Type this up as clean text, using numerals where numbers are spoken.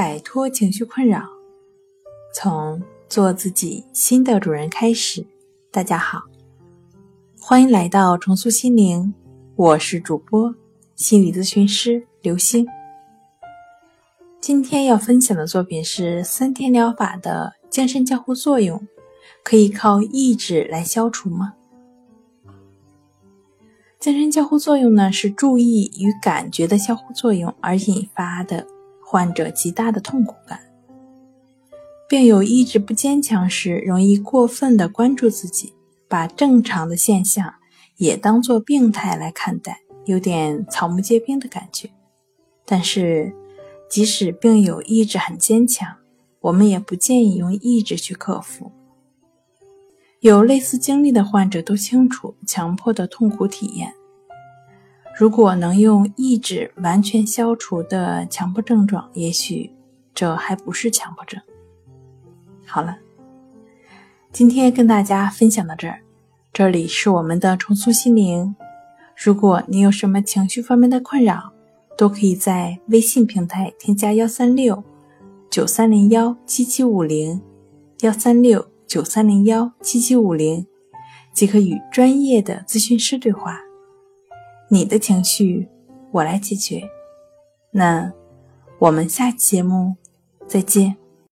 摆脱情绪困扰，从做自己新的主人开始。大家好，欢迎来到重塑心灵，我是主播心理咨询师刘星。今天要分享的作品是三天疗法的精神交互作用，可以靠意志来消除吗？精神交互作用呢，是注意与感觉的交互作用而引发的患者极大的痛苦感。并有意志不坚强时，容易过分地关注自己，把正常的现象也当作病态来看待，有点草木皆兵的感觉。但是即使并有意志很坚强，我们也不建议用意志去克服。有类似经历的患者都清楚强迫的痛苦体验，如果能用意志完全消除的强迫症状，也许这还不是强迫症。好了，今天跟大家分享到这儿，这里是我们的重塑心灵。如果你有什么情绪方面的困扰，都可以在微信平台添加 136-9301-7750 136-9301-7750 即可与专业的咨询师对话。你的情绪我来解决。那我们下期节目再见。